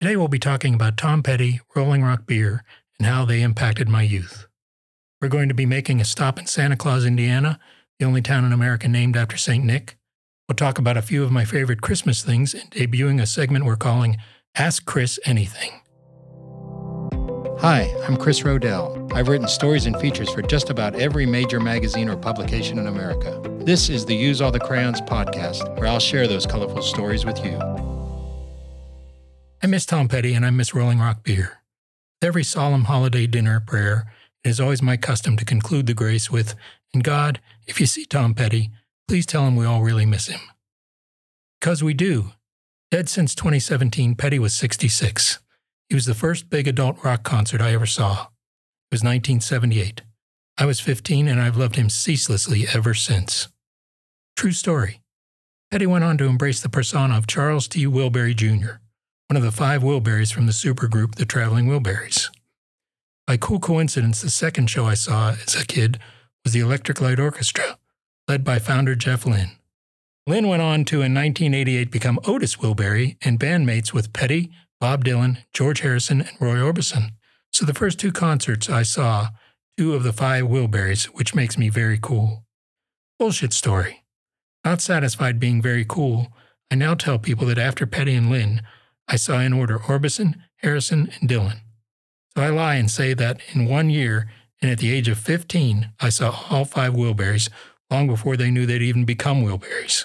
Today we'll be talking about Tom Petty, Rolling Rock beer, and how they impacted my youth. We're going to be making a stop in Santa Claus, Indiana, the only town in America named after St. Nick. We'll talk about a few of my favorite Christmas things and debuting a segment we're calling Ask Chris Anything. Hi, I'm Chris Rodell. I've written stories and features for just about every major magazine or publication in America. This is the Use All the Crayons podcast, where I'll share those colorful stories with you. I miss Tom Petty and I miss Rolling Rock beer. With every solemn holiday dinner prayer, it is always my custom to conclude the grace with, "And God, if you see Tom Petty, please tell him we all really miss him." Because we do. Dead since 2017, Petty was 66. He was the first big adult rock concert I ever saw. It was 1978. I was 15 and I've loved him ceaselessly ever since. True story. Petty went on to embrace the persona of Charles T. Wilbury, Jr., one of the five Wilburys from the supergroup The Traveling Wilburys. By cool coincidence, the second show I saw as a kid was the Electric Light Orchestra, led by founder Jeff Lynne. Lynne went on to, in 1988, become Otis Wilbury and bandmates with Petty, Bob Dylan, George Harrison, and Roy Orbison. So the first two concerts I saw, two of the five Wilburys, which makes me very cool. Bullshit story. Not satisfied being very cool, I now tell people that after Petty and Lynne, I saw in order Orbison, Harrison, and Dylan. So I lie and say that in 1 year, and at the age of 15, I saw all five Wilburys long before they knew they'd even become Wilburys.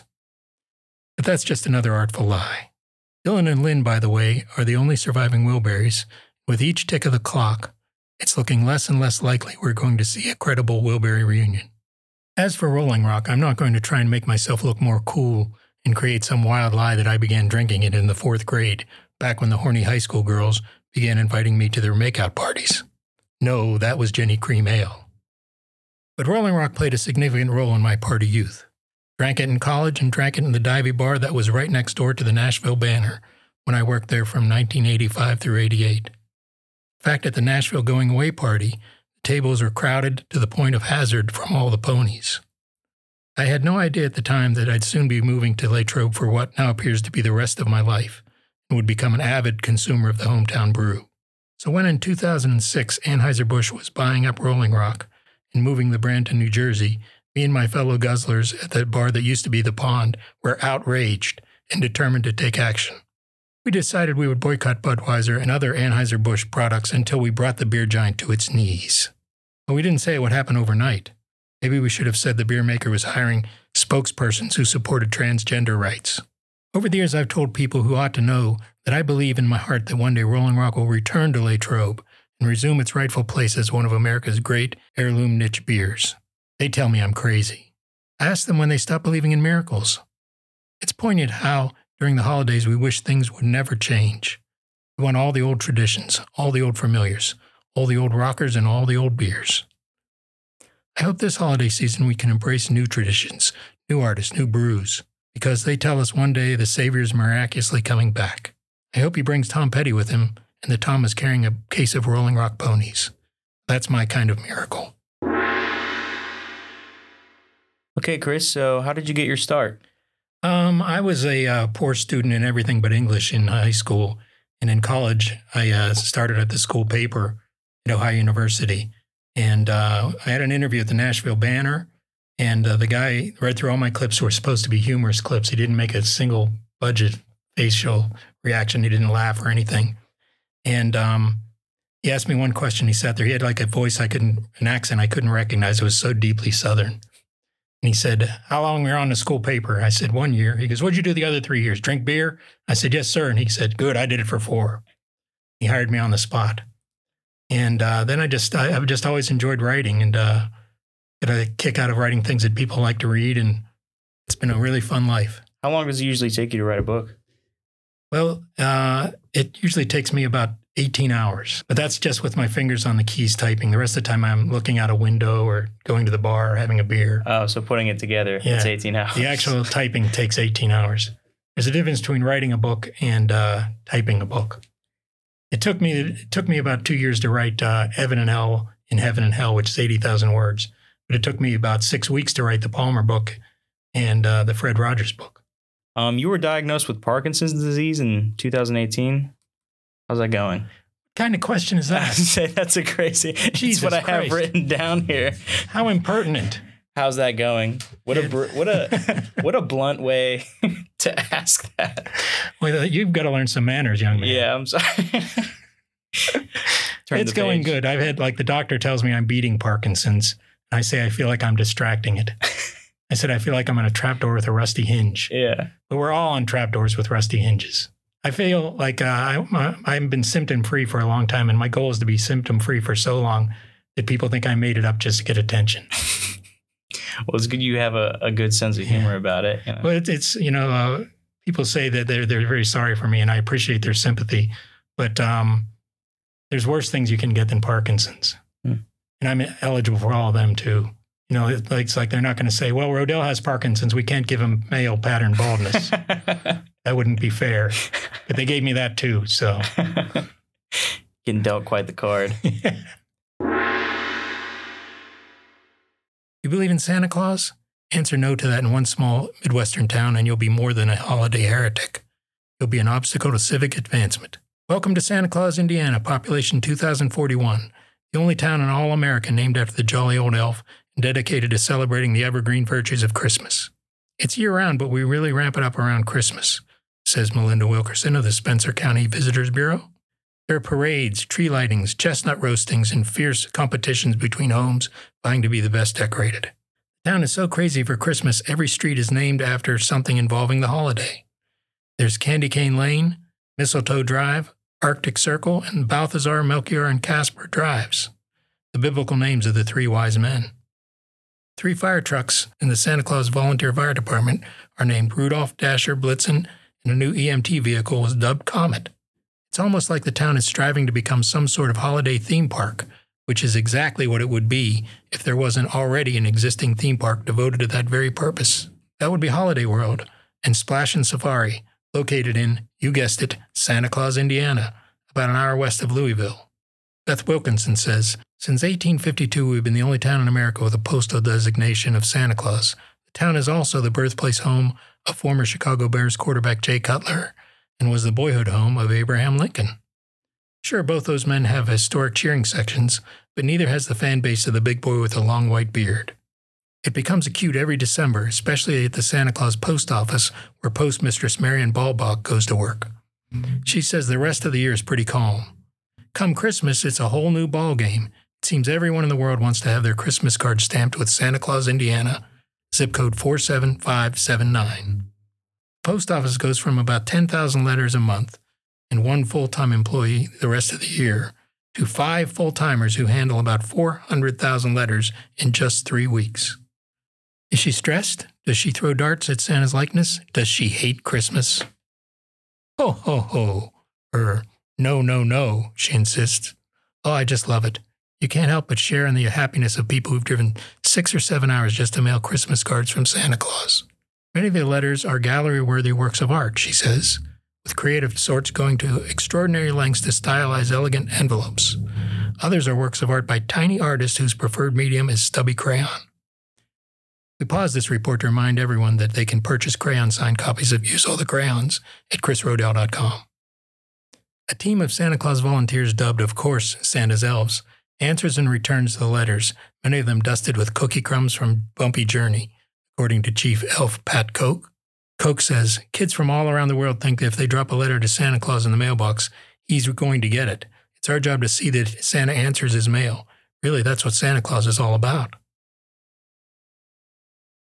But that's just another artful lie. Dylan and Lynne, by the way, are the only surviving Wilburys. With each tick of the clock, it's looking less and less likely we're going to see a credible Wilbury reunion. As for Rolling Rock, I'm not going to try and make myself look more cool and create some wild lie that I began drinking it in the fourth grade, back when the horny high school girls began inviting me to their makeout parties. No, that was Jenny Cream Ale. But Rolling Rock played a significant role in my party youth. Drank it in college and drank it in the Ivy Bar that was right next door to the Nashville Banner when I worked there from 1985 through 88. In fact, at the Nashville going away party, the tables were crowded to the point of hazard from all the ponies. I had no idea at the time that I'd soon be moving to Latrobe for what now appears to be the rest of my life, and would become an avid consumer of the hometown brew. So when in 2006 Anheuser-Busch was buying up Rolling Rock and moving the brand to New Jersey, me and my fellow guzzlers at that bar that used to be the Pond were outraged and determined to take action. We decided we would boycott Budweiser and other Anheuser-Busch products until we brought the beer giant to its knees. But we didn't say it would happen overnight. Maybe we should have said the beer maker was hiring spokespersons who supported transgender rights. Over the years, I've told people who ought to know that I believe in my heart that one day Rolling Rock will return to Latrobe and resume its rightful place as one of America's great heirloom niche beers. They tell me I'm crazy. I ask them when they stop believing in miracles. It's poignant how, during the holidays, we wish things would never change. We want all the old traditions, all the old familiars, all the old rockers, and all the old beers. I hope this holiday season we can embrace new traditions, new artists, new brews, because they tell us one day the Savior is miraculously coming back. I hope he brings Tom Petty with him, and that Tom is carrying a case of Rolling Rock ponies. That's my kind of miracle. Okay, Chris, so how did you get your start? I was a poor student in everything but English in high school, and in college I started at the school paper at Ohio University. And I had an interview at the Nashville Banner, and the guy read through all my clips were supposed to be humorous clips. He didn't make a single budget facial reaction. He didn't laugh or anything. And he asked me one question. He sat there. He had like a voice an accent I couldn't recognize. It was so deeply Southern. And he said, "How long were you on the school paper?" I said, "1 year." He goes, "What'd you do the other 3 years? Drink beer?" I said, "Yes, sir." And he said, "Good, I did it for 4." He hired me on the spot. And then I've just always enjoyed writing and get a kick out of writing things that people like to read. And it's been a really fun life. How long does it usually take you to write a book? Well, it usually takes me about 18 hours, but that's just with my fingers on the keys typing. The rest of the time I'm looking out a window or going to the bar or having a beer. Oh, so putting it together, yeah. It's 18 hours. The actual typing takes 18 hours. There's a difference between writing a book and typing a book. It took me about 2 years to write Heaven and Hell, which is 80,000 words. But it took me about 6 weeks to write the Palmer book and the Fred Rogers book. You were diagnosed with Parkinson's disease in 2018? How's that going? What kind of question is that? I say that's a crazy. Jesus what I Christ. Have written down here. How impertinent. How's that going? What a blunt way to ask that. Well, you've got to learn some manners, young man. Yeah, I'm sorry. It's going good. I've had, like, the doctor tells me I'm beating Parkinson's. I say I feel like I'm distracting it. I said I feel like I'm on a trapdoor with a rusty hinge. Yeah, but we're all on trapdoors with rusty hinges. I feel like I've been symptom-free for a long time, and my goal is to be symptom-free for so long that people think I made it up just to get attention. Well, it's good you have a good sense of humor about it. You know? Well, it's people say that they're very sorry for me, and I appreciate their sympathy. But there's worse things you can get than Parkinson's, and I'm eligible for all of them too. You know, it's like they're not going to say, "Well, Rodell has Parkinson's. We can't give him male pattern baldness." That wouldn't be fair. But they gave me that too, so. Getting dealt quite the card. You believe in Santa Claus? Answer no to that in one small Midwestern town, and you'll be more than a holiday heretic. You'll be an obstacle to civic advancement. Welcome to Santa Claus, Indiana, population 2041, the only town in all America named after the jolly old elf and dedicated to celebrating the evergreen virtues of Christmas. It's year-round, but we really ramp it up around Christmas, says Melinda Wilkerson of the Spencer County Visitors Bureau. There are parades, tree lightings, chestnut roastings, and fierce competitions between homes vying to be the best decorated. The town is so crazy for Christmas, every street is named after something involving the holiday. There's Candy Cane Lane, Mistletoe Drive, Arctic Circle, and Balthazar, Melchior, and Casper Drives, the biblical names of the three wise men. Three fire trucks in the Santa Claus Volunteer Fire Department are named Rudolph, Dasher, Blitzen, and a new EMT vehicle was dubbed Comet. It's almost like the town is striving to become some sort of holiday theme park, which is exactly what it would be if there wasn't already an existing theme park devoted to that very purpose. That would be Holiday World and Splash and Safari, located in, you guessed it, Santa Claus, Indiana, about an hour west of Louisville. Beth Wilkinson says, since 1852, we've been the only town in America with a postal designation of Santa Claus. The town is also the birthplace home of former Chicago Bears quarterback Jay Cutler, and was the boyhood home of Abraham Lincoln. Sure, both those men have historic cheering sections, but neither has the fan base of the big boy with a long white beard. It becomes acute every December, especially at the Santa Claus post office, where postmistress Marian Balbach goes to work. She says the rest of the year is pretty calm. Come Christmas, it's a whole new ball game. It seems everyone in the world wants to have their Christmas card stamped with Santa Claus, Indiana, zip code 47579. Post office goes from about 10,000 letters a month and one full-time employee the rest of the year to 5 full-timers who handle about 400,000 letters in just 3 weeks. Is she stressed? Does she throw darts at Santa's likeness? Does she hate Christmas? Ho, ho, ho. No, no, no, she insists. Oh, I just love it. You can't help but share in the happiness of people who've driven 6 or 7 hours just to mail Christmas cards from Santa Claus. Many of the letters are gallery-worthy works of art, she says, with creative sorts going to extraordinary lengths to stylize elegant envelopes. Others are works of art by tiny artists whose preferred medium is stubby crayon. We pause this report to remind everyone that they can purchase crayon-signed copies of Use All the Crayons at chrisrodell.com. A team of Santa Claus volunteers dubbed, of course, Santa's Elves, answers and returns the letters, many of them dusted with cookie crumbs from Bumpy Journey. According to Chief Elf Pat Koch. Koch says, kids from all around the world think that if they drop a letter to Santa Claus in the mailbox, he's going to get it. It's our job to see that Santa answers his mail. Really, that's what Santa Claus is all about.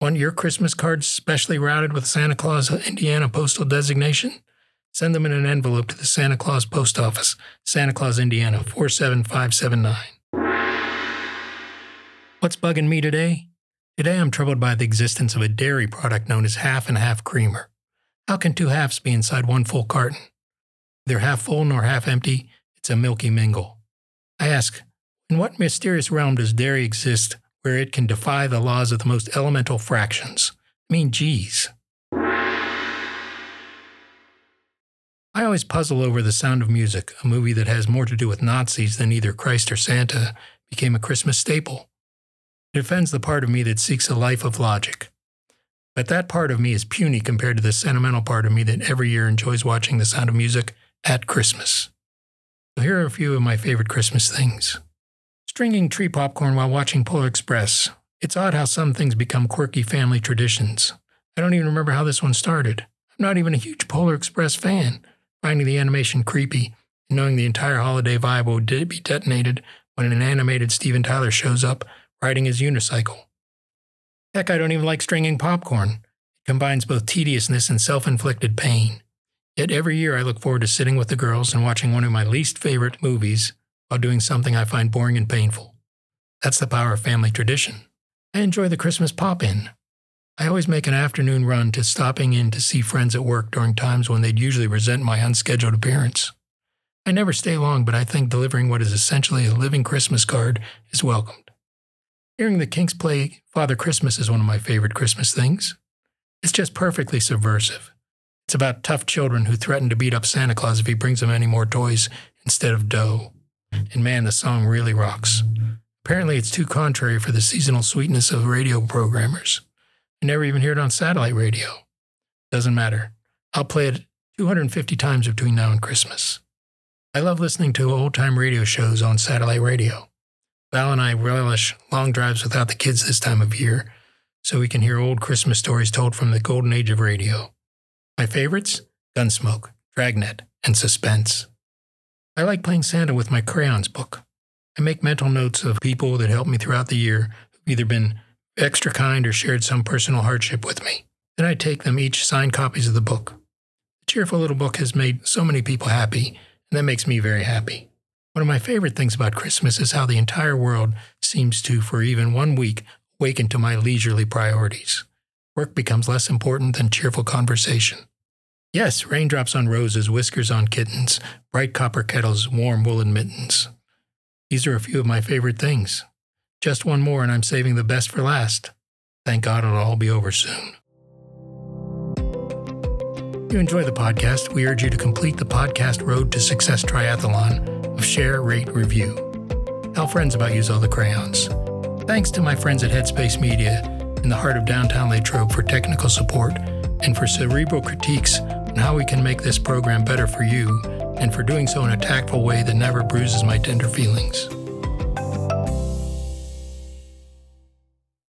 Want your Christmas cards specially routed with Santa Claus Indiana postal designation? Send them in an envelope to the Santa Claus Post Office, Santa Claus, Indiana, 47579. What's bugging me today? Today I'm troubled by the existence of a dairy product known as half and half creamer. How can two halves be inside one full carton? Neither half full nor half empty, it's a milky mingle. I ask, in what mysterious realm does dairy exist where it can defy the laws of the most elemental fractions? I mean, geez. I always puzzle over The Sound of Music, a movie that has more to do with Nazis than either Christ or Santa, became a Christmas staple. It offends the part of me that seeks a life of logic. But that part of me is puny compared to the sentimental part of me that every year enjoys watching The Sound of Music at Christmas. Here are a few of my favorite Christmas things. Stringing tree popcorn while watching Polar Express. It's odd how some things become quirky family traditions. I don't even remember how this one started. I'm not even a huge Polar Express fan. Finding the animation creepy and knowing the entire holiday vibe will be detonated when an animated Steven Tyler shows up riding his unicycle. Heck, I don't even like stringing popcorn. It combines both tediousness and self-inflicted pain. Yet every year I look forward to sitting with the girls and watching one of my least favorite movies while doing something I find boring and painful. That's the power of family tradition. I enjoy the Christmas pop-in. I always make an afternoon run to stopping in to see friends at work during times when they'd usually resent my unscheduled appearance. I never stay long, but I think delivering what is essentially a living Christmas card is welcomed. Hearing the Kinks play Father Christmas is one of my favorite Christmas things. It's just perfectly subversive. It's about tough children who threaten to beat up Santa Claus if he brings them any more toys instead of dough. And man, the song really rocks. Apparently it's too contrary for the seasonal sweetness of radio programmers. I never even hear it on satellite radio. Doesn't matter. I'll play it 250 times between now and Christmas. I love listening to old-time radio shows on satellite radio. Val and I relish long drives without the kids this time of year, so we can hear old Christmas stories told from the golden age of radio. My favorites? Gunsmoke, Dragnet, and Suspense. I like playing Santa with my crayons book. I make mental notes of people that helped me throughout the year who've either been extra kind or shared some personal hardship with me. Then I take them each signed copies of the book. The cheerful little book has made so many people happy, and that makes me very happy. One of my favorite things about Christmas is how the entire world seems to, for even one week, awaken to my leisurely priorities. Work becomes less important than cheerful conversation. Yes, raindrops on roses, whiskers on kittens, bright copper kettles, warm woolen mittens. These are a few of my favorite things. Just one more and I'm saving the best for last. Thank God it'll all be over soon. If you enjoy the podcast, we urge you to complete the podcast Road to Success Triathlon of Share, Rate, Review. Tell friends about Use All the Crayons. Thanks to my friends at Headspace Media in the heart of downtown Latrobe for technical support and for cerebral critiques on how we can make this program better for you, and for doing so in a tactful way that never bruises my tender feelings.